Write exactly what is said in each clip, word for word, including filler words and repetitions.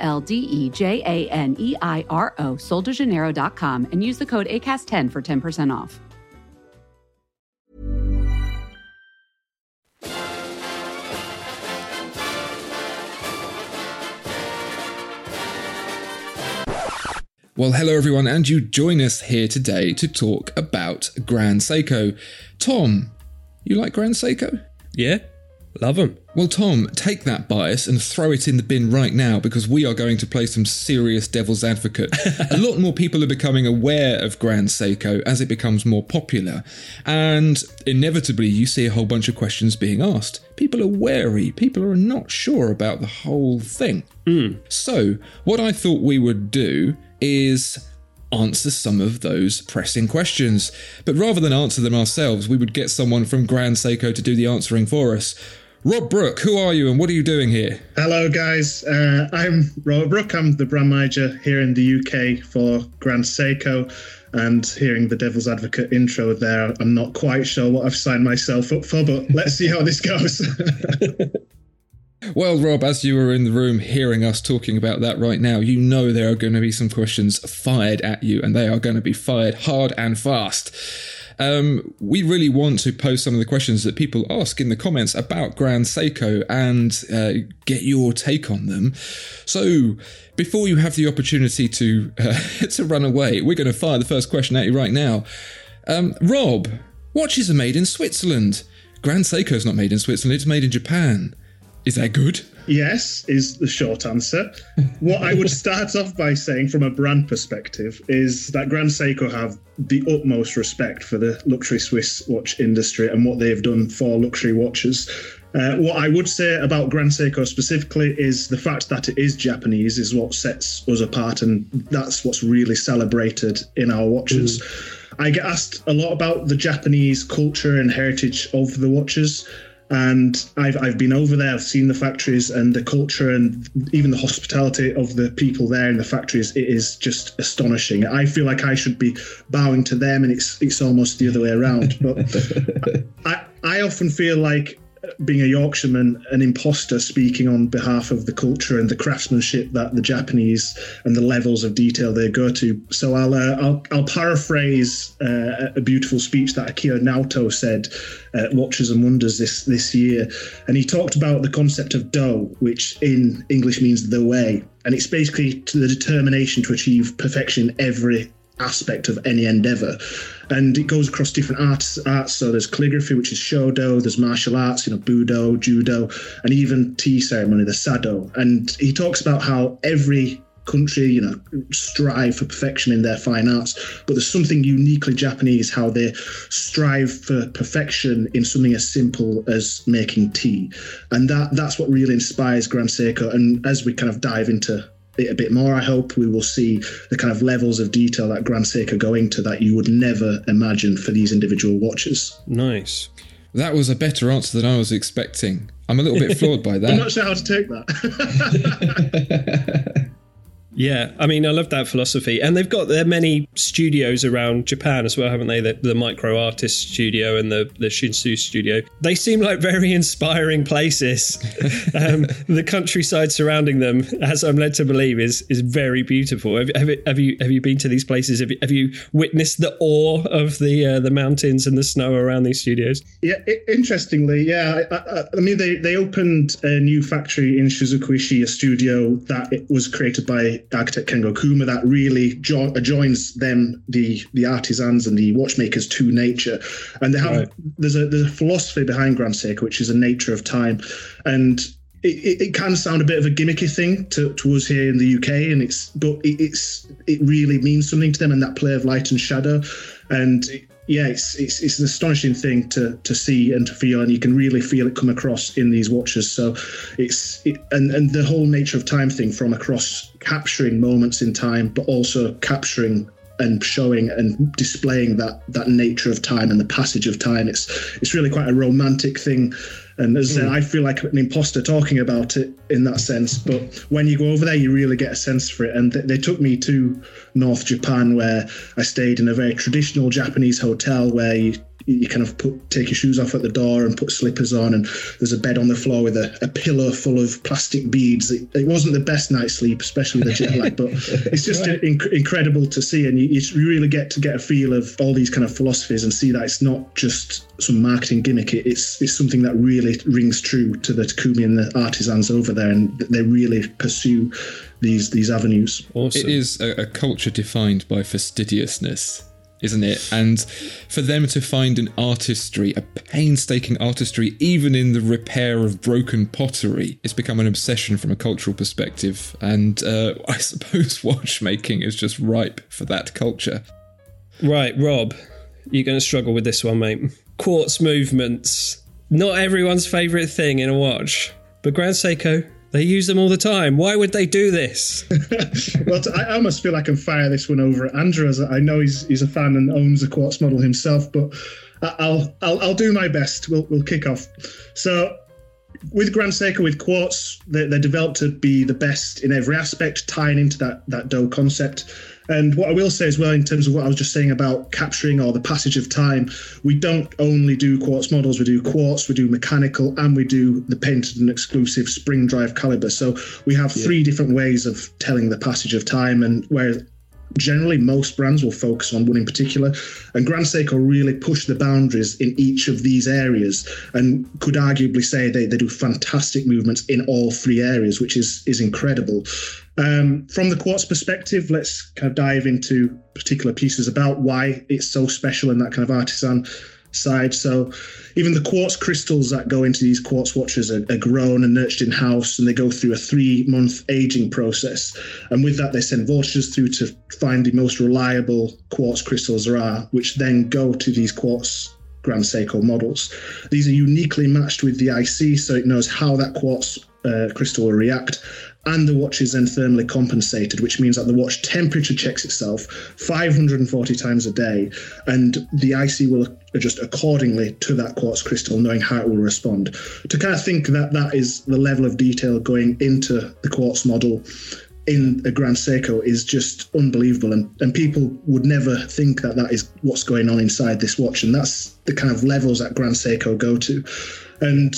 L D E J A N E I R O, sol de janeiro dot com, and use the code A C A S T ten for ten percent off. Well, hello everyone, and you join us here today to talk about Grand Seiko. Tom, you like Grand Seiko? Yeah. Love them. Well, Tom, take that bias and throw it in the bin right now, because we are going to play some serious devil's advocate. A lot more people are becoming aware of Grand Seiko as it becomes more popular. And inevitably, you see a whole bunch of questions being asked. People are wary. People are not sure about the whole thing. Mm. So what I thought we would do is answer some of those pressing questions. But rather than answer them ourselves, we would get someone from Grand Seiko to do the answering for us. Rob Brook, who are you and what are you doing here? Hello, guys. Uh, I'm Rob Brook. I'm the brand manager here in the U K for Grand Seiko. And hearing the devil's advocate intro there, I'm not quite sure what I've signed myself up for, but let's see how this goes. Well, Rob, as you were in the room hearing us talking about that right now, you know there are going to be some questions fired at you, and they are going to be fired hard and fast. Um, we really want to pose some of the questions that people ask in the comments about Grand Seiko and uh, get your take on them. So before you have the opportunity to, uh, to run away, we're going to fire the first question at you right now. Um, Rob, watches are made in Switzerland. Grand Seiko is not made in Switzerland, it's made in Japan. Is that good? Yes, is the short answer. What I would start off by saying from a brand perspective is that Grand Seiko have the utmost respect for the luxury Swiss watch industry and what they've done for luxury watches. Uh, what I would say about Grand Seiko specifically is the fact that it is Japanese is what sets us apart, and that's what's really celebrated in our watches. Mm. I get asked a lot about the Japanese culture and heritage of the watches. And I've I've been over there, I've seen the factories and the culture and even the hospitality of the people there in the factories. It is just astonishing. I feel like I should be bowing to them, and it's it's almost the other way around. But I, I often feel like, being a Yorkshireman, an imposter speaking on behalf of the culture and the craftsmanship that the Japanese and the levels of detail they go to. So I'll uh, I'll, I'll paraphrase uh, a beautiful speech that Akio Naoto said at Watches and Wonders this, this year. And he talked about the concept of do, which in English means the way. And it's basically the determination to achieve perfection in every aspect of any endeavor, and it goes across different arts arts. So there's calligraphy, which is shodo, there's martial arts, you know, budo, judo, and even tea ceremony, the sado. And he talks about how every country, you know, strive for perfection in their fine arts, but there's something uniquely Japanese how they strive for perfection in something as simple as making tea. And that that's what really inspires Grand Seiko. And as we kind of dive into a bit more, I hope we will see the kind of levels of detail that Grand Seiko go into that you would never imagine for these individual watches. Nice. That was a better answer than I was expecting. I'm a little bit floored by that. I'm not sure how to take that. Yeah, I mean, I love that philosophy. And they've got there many studios around Japan as well, haven't they? The, the Micro Artist Studio and the, the Shinsu Studio. They seem like very inspiring places. um, the countryside surrounding them, as I'm led to believe, is is very beautiful. Have, have, have you have you been to these places? Have you, have you witnessed the awe of the uh, the mountains and the snow around these studios? Yeah, it, interestingly, yeah. I, I, I mean, they, they opened a new factory in Shizukuishi, a studio that it was created by architect Kengo Kuma, that really jo- joins them, the the artisans and the watchmakers, to nature. And they have right. there's a there's a philosophy behind Grand Seiko, which is a nature of time. And It, it, it can sound a bit of a gimmicky thing to, to us here in the U K, and it's but it, it's it really means something to them, and that play of light and shadow. And yeah, it's, it's it's an astonishing thing to to see and to feel, and you can really feel it come across in these watches. So it's it, and and the whole nature of time thing, from across capturing moments in time, but also capturing and showing and displaying that that nature of time and the passage of time. It's it's really quite a romantic thing. And as I said, I feel like an imposter talking about it in that sense. But when you go over there, you really get a sense for it. And th- they took me to North Japan, where I stayed in a very traditional Japanese hotel where you, you kind of put, take your shoes off at the door and put slippers on. And there's a bed on the floor with a, a pillow full of plastic beads. It, it wasn't the best night's sleep, especially the jet lag, but it's just right. inc- incredible to see. And you, you really get to get a feel of all these kind of philosophies and see that it's not just some marketing gimmick. It, it's, it's something that really It rings true to the Takumi and the artisans over there, and they really pursue these these avenues. Awesome. It is a, a culture defined by fastidiousness, isn't it? And for them to find an artistry, a painstaking artistry, even in the repair of broken pottery, it's become an obsession from a cultural perspective. And uh, I suppose watchmaking is just ripe for that culture. Right, Rob, you're going to struggle with this one, mate. Quartz movements. Not everyone's favourite thing in a watch, but Grand Seiko, they use them all the time. Why would they do this? Well, I almost feel I can fire this one over at Andrew, as I know he's he's a fan and owns a quartz model himself, but I'll I'll, I'll do my best. We'll we'll kick off. So with Grand Seiko, with quartz, they're, they're developed to be the best in every aspect, tying into that, that dough concept. And what I will say as well, in terms of what I was just saying about capturing or the passage of time, we don't only do quartz models. We do quartz, we do mechanical, and we do the painted and exclusive spring drive caliber. So we have yeah. three different ways of telling the passage of time, and where generally most brands will focus on one in particular. And Grand Seiko really push the boundaries in each of these areas, and could arguably say they, they do fantastic movements in all three areas, which is is incredible. Um, from the quartz perspective, let's kind of dive into particular pieces about why it's so special in that kind of artisan side. So even the quartz crystals that go into these quartz watches are, are grown and nurtured in-house, and they go through a three-month aging process. And with that, they send vultures through to find the most reliable quartz crystals there are, which then go to these quartz Grand Seiko models. These are uniquely matched with the I C, so it knows how that quartz uh, crystal will react. And the watch is then thermally compensated, which means that the watch temperature checks itself five hundred forty times a day, and the I C will adjust accordingly to that quartz crystal, knowing how it will respond. To kind of think that that is the level of detail going into the quartz model in a Grand Seiko is just unbelievable, and, and people would never think that that is what's going on inside this watch, and that's the kind of levels that Grand Seiko go to. And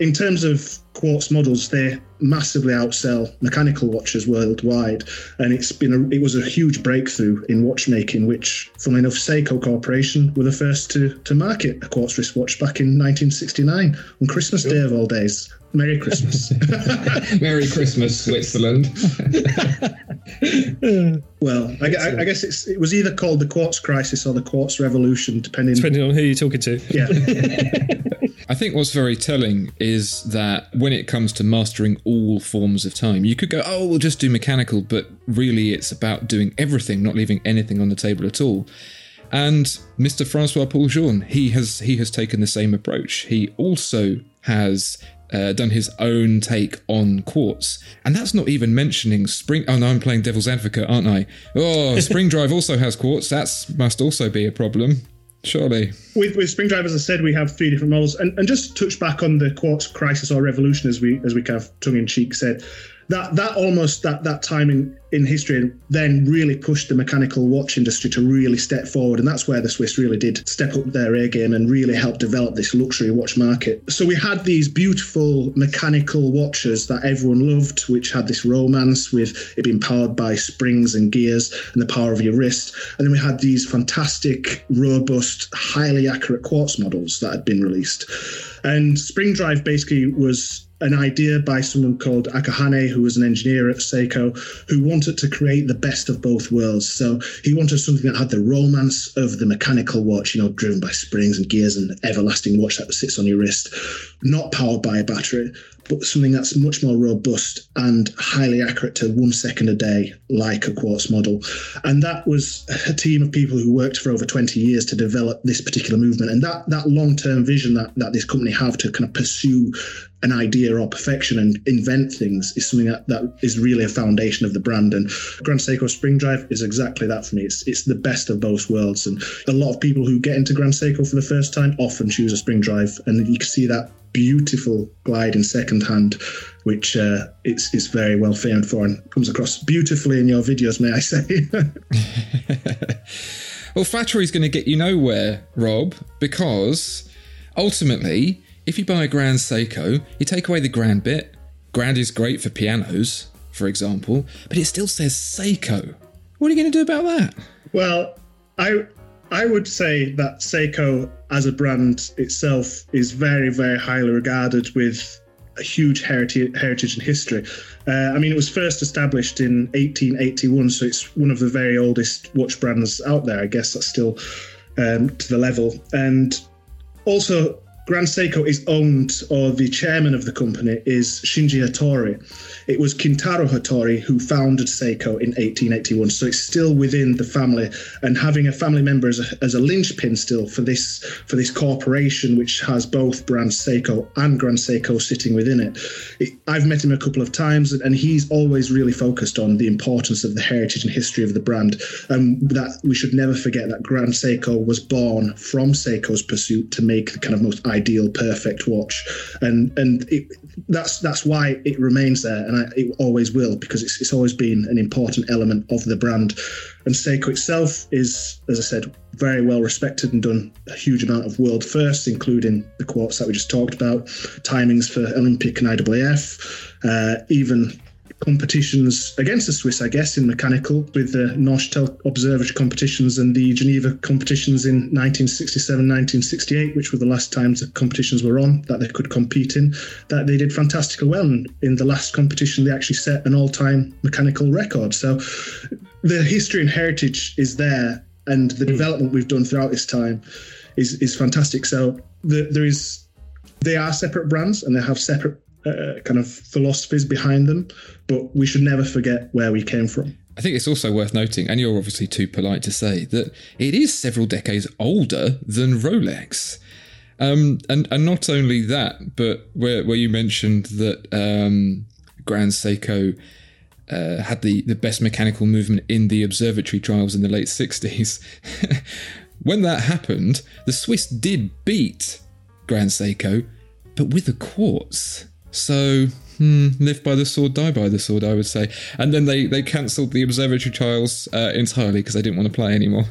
in terms of quartz models, they massively outsell mechanical watches worldwide, and it's been a, it was a huge breakthrough in watchmaking, which, funnily enough, Seiko Corporation were the first to to market a quartz wristwatch back in nineteen sixty-nine on Christmas Day of all days. Merry Christmas. Merry Christmas, Switzerland. Well, I, I, I guess it's, it was either called the Quartz Crisis or the Quartz Revolution, depending, depending on who you're talking to. Yeah. I think what's very telling is that when it comes to mastering all forms of time, you could go, oh, we'll just do mechanical, but really it's about doing everything, not leaving anything on the table at all. And Mister Francois-Paul Jean, he has, he has taken the same approach. He also has... Uh, done his own take on quartz. And that's not even mentioning spring... Oh, no, I'm playing devil's advocate, aren't I? Oh, spring drive also has quartz. That must also be a problem, surely. With, with spring drive, as I said, we have three different models. And, and just to touch back on the quartz crisis or revolution, as we as we kind of tongue-in-cheek said, that that almost, that, that time in, in history then really pushed the mechanical watch industry to really step forward. And that's where the Swiss really did step up their A game and really help develop this luxury watch market. So we had these beautiful mechanical watches that everyone loved, which had this romance with it being powered by springs and gears and the power of your wrist. And then we had these fantastic, robust, highly accurate quartz models that had been released. And spring drive basically was an idea by someone called Akahane, who was an engineer at Seiko, who wanted to create the best of both worlds. So he wanted something that had the romance of the mechanical watch, you know, driven by springs and gears and everlasting watch that sits on your wrist, not powered by a battery, but something that's much more robust and highly accurate to one second a day, like a quartz model. And that was a team of people who worked for over twenty years to develop this particular movement. And that that long-term vision that, that this company have to kind of pursue an idea or perfection and invent things is something that, that is really a foundation of the brand. And Grand Seiko Spring Drive is exactly that for me. It's it's the best of both worlds. And a lot of people who get into Grand Seiko for the first time often choose a Spring Drive. And you can see that beautiful glide in second hand, which uh, it's, it's very well famed for and comes across beautifully in your videos, may I say. Well, flattery is going to get you nowhere, Rob, because ultimately, if you buy a Grand Seiko, you take away the grand bit. Grand is great for pianos, for example, but it still says Seiko. What are you going to do about that? Well, I I would say that Seiko as a brand itself is very, very highly regarded with a huge heritage, heritage and history. Uh, I mean, it was first established in eighteen eighty-one, so it's one of the very oldest watch brands out there. I guess that's still um, to the level. And also, Grand Seiko is owned, or the chairman of the company is Shinji Hattori. It was Kintaro Hattori who founded Seiko in eighteen eighty-one, so it's still within the family. And having a family member as a, as a linchpin still for this for this corporation, which has both Brand Seiko and Grand Seiko sitting within it. it I've met him a couple of times, and he's always really focused on the importance of the heritage and history of the brand, and that we should never forget that Grand Seiko was born from Seiko's pursuit to make the kind of most ideal, perfect watch, and and it, that's that's why it remains there, and I, it always will, because it's it's always been an important element of the brand. And Seiko itself is, as I said, very well respected and done a huge amount of world firsts, including the quartz that we just talked about, timings for Olympic and I A A F, uh, even competitions against the Swiss, I guess, in mechanical, with the Neuchâtel Observatory competitions and the Geneva competitions in nineteen sixty-seven, nineteen sixty-eight, which were the last times the competitions were on that they could compete in, that they did fantastically well. And in the last competition, they actually set an all-time mechanical record. So the history and heritage is there, and the mm. development we've done throughout this time is, is fantastic. So the, there is, they are separate brands, and they have separate Uh, kind of philosophies behind them, but we should never forget where we came from. I think it's also worth noting, and you're obviously too polite to say, that it is several decades older than Rolex. Um, and, and not only that, but where, where you mentioned that um, Grand Seiko uh, had the, the best mechanical movement in the observatory trials in the late sixties. When that happened, the Swiss did beat Grand Seiko, but with a quartz. So, hmm, live by the sword, die by the sword, I would say. And then they, they cancelled the observatory trials uh, entirely because they didn't want to play anymore.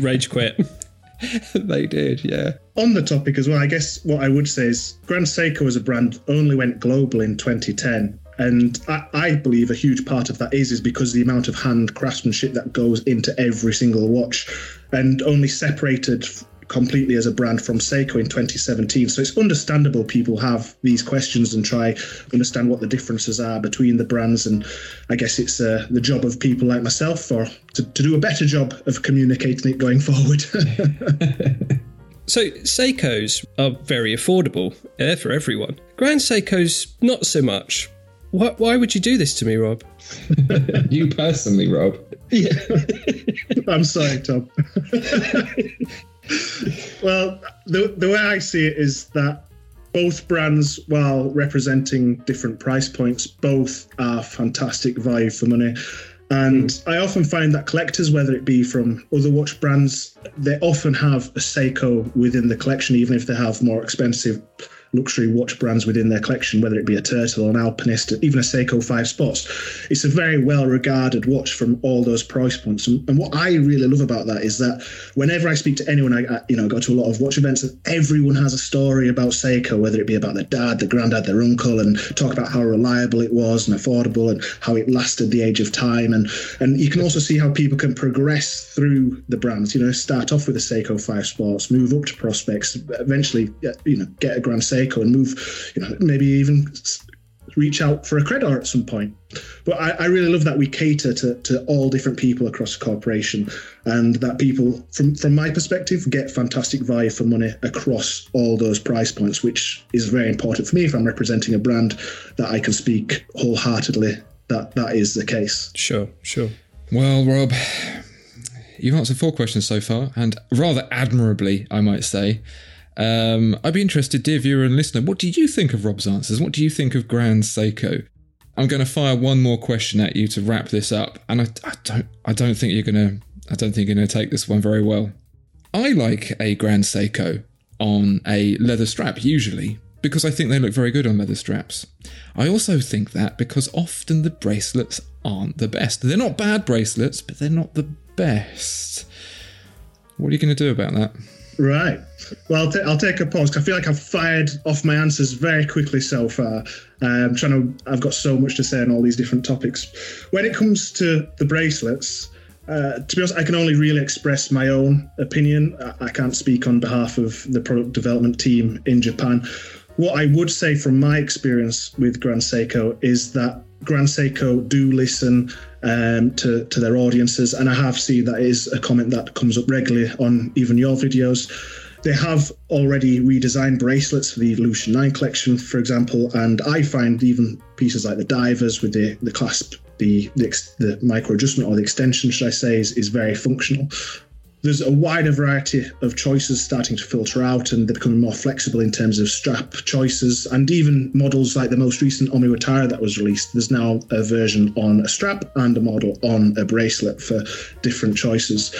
Rage quit. They did, yeah. On the topic as well, I guess what I would say is Grand Seiko as a brand only went global in twenty ten. And I, I believe a huge part of that is is because the amount of hand craftsmanship that goes into every single watch, and only separated F- completely as a brand from Seiko in twenty seventeen. So it's understandable people have these questions and try understand what the differences are between the brands. And I guess it's uh, the job of people like myself or to, to do a better job of communicating it going forward. So Seikos are very affordable uh, for everyone. Grand Seikos, not so much. Why, why would you do this to me, Rob? You personally, Rob. Yeah. I'm sorry, Tom. Well, the the way I see it is that both brands, while representing different price points, both are fantastic value for money. And mm. I often find that collectors, whether it be from other watch brands, they often have a Seiko within the collection, even if they have more expensive luxury watch brands within their collection, whether it be a Turtle, an Alpinist, even a Seiko Five Spots. It's a very well-regarded watch from all those price points. And, and what I really love about that is that whenever I speak to anyone, I, I you know, go to a lot of watch events, and everyone has a story about Seiko, whether it be about their dad, their granddad, their uncle, and talk about how reliable it was and affordable and how it lasted the age of time. And, and you can also see how people can progress through the brands, you know, start off with a Seiko Five Spots, move up to prospects, eventually, you know, get a Grand Seiko and move, you know, maybe even reach out for a creditor at some point. But I, I really love that we cater to, to all different people across the corporation, and that people, from, from my perspective, get fantastic value for money across all those price points, which is very important for me if I'm representing a brand, that I can speak wholeheartedly that that is the case. Sure, sure. Well, Rob, you've answered four questions so far, and rather admirably, I might say. Um, I'd be interested, dear viewer and listener, what do you think of Rob's answers? What do you think of Grand Seiko? I'm going to fire one more question at you to wrap this up, and I, I don't, I don't think you're going to, I don't think you're going to take this one very well. I like a Grand Seiko on a leather strap usually because I think they look very good on leather straps. I also think that because often the bracelets aren't the best. They're not bad bracelets, but they're not the best. What are you going to do about that? Right. Well, I'll, t- I'll take a pause because I feel like I've fired off my answers very quickly so far. I'm trying to, I've got so much to say on all these different topics. When it comes to the bracelets, uh, to be honest, I can only really express my own opinion. I, I can't speak on behalf of the product development team in Japan. What I would say from my experience with Grand Seiko is that Grand Seiko do listen um, to, to their audiences, and I have seen that is a comment that comes up regularly on even your videos. They have already redesigned bracelets for the Evolution nine collection, for example, and I find even pieces like the divers with the, the clasp, the, the, the micro adjustment or the extension, should I say, is, is very functional. There's a wider variety of choices starting to filter out, and they're becoming more flexible in terms of strap choices, and even models like the most recent Omiwatara that was released. There's now a version on a strap and a model on a bracelet for different choices.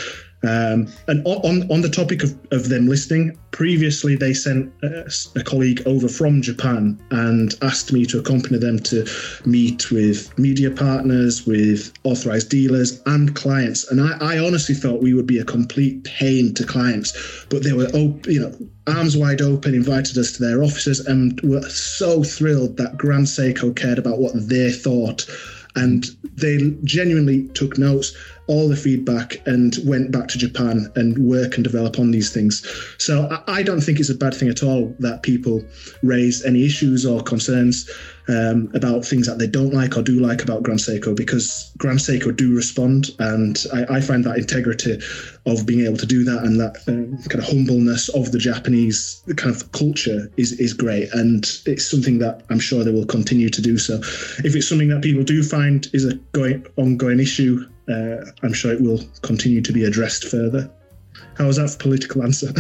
Um, and on, on the topic of, of them listening, previously they sent a, a colleague over from Japan and asked me to accompany them to meet with media partners, with authorised dealers and clients. And I, I honestly thought we would be a complete pain to clients, but they were, op- you know, arms wide open, invited us to their offices and were so thrilled that Grand Seiko cared about what they thought. And they genuinely took notes, all the feedback, and went back to Japan and work and develop on these things. So I don't think it's a bad thing at all that people raise any issues or concerns um, about things that they don't like or do like about Grand Seiko, because Grand Seiko do respond. And I, I find that integrity of being able to do that, and that um, kind of humbleness of the Japanese kind of culture is, is great. And it's something that I'm sure they will continue to do so. If it's something that people do find is a going, ongoing issue, Uh, I'm sure it will continue to be addressed further. How was that for political answer?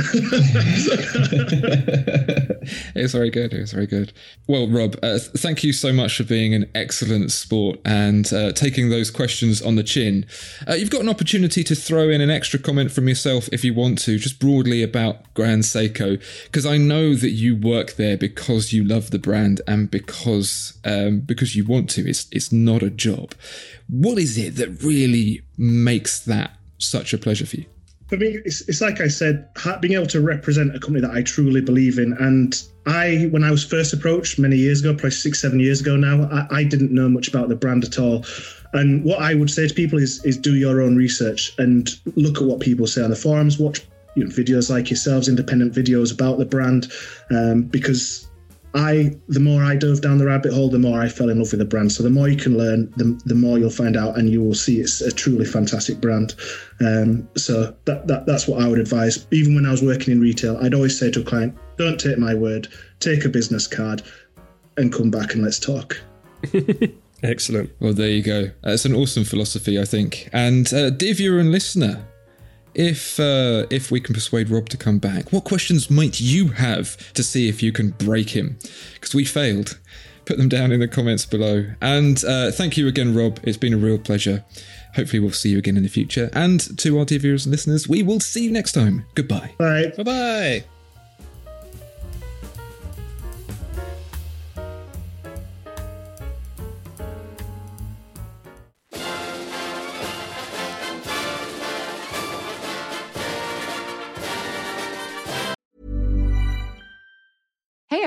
It's very good. It's very good. Well, Rob, uh, th- thank you so much for being an excellent sport and uh, taking those questions on the chin. Uh, you've got an opportunity to throw in an extra comment from yourself if you want to, just broadly about Grand Seiko, because I know that you work there because you love the brand and because um, because you want to. It's it's not a job. What is it that really makes that such a pleasure for you? For me, it's, it's like I said, being able to represent a company that I truly believe in. And I, when I was first approached many years ago, probably six, seven years ago now, I, I didn't know much about the brand at all. And what I would say to people is, is do your own research and look at what people say on the forums, watch you know, videos like yourselves, independent videos about the brand, um, because I, the more I dove down the rabbit hole, the more I fell in love with the brand. So the more you can learn, the, the more you'll find out, and you will see it's a truly fantastic brand. Um, so that, that that's what I would advise. Even when I was working in retail, I'd always say to a client, don't take my word, take a business card and come back and let's talk. Excellent. Well, there you go. That's an awesome philosophy, I think. And uh, dear viewer and listener, If uh, if we can persuade Rob to come back, what questions might you have to see if you can break him? Because we failed. Put them down in the comments below. And uh, thank you again, Rob. It's been a real pleasure. Hopefully we'll see you again in the future. And to our dear viewers and listeners, we will see you next time. Goodbye. Bye. Bye-bye. Hey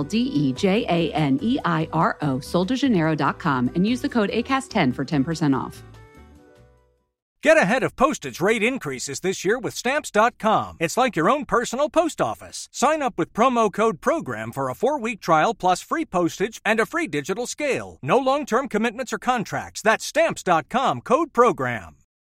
D E J A N E I R O, sol de janeiro dot com, and use the code A C A S T ten for ten percent off. Get ahead of postage rate increases this year with Stamps dot com. It's like your own personal post office. Sign up with promo code PROGRAM for a four-week trial plus free postage and a free digital scale. No long-term commitments or contracts. That's Stamps dot com, code PROGRAM.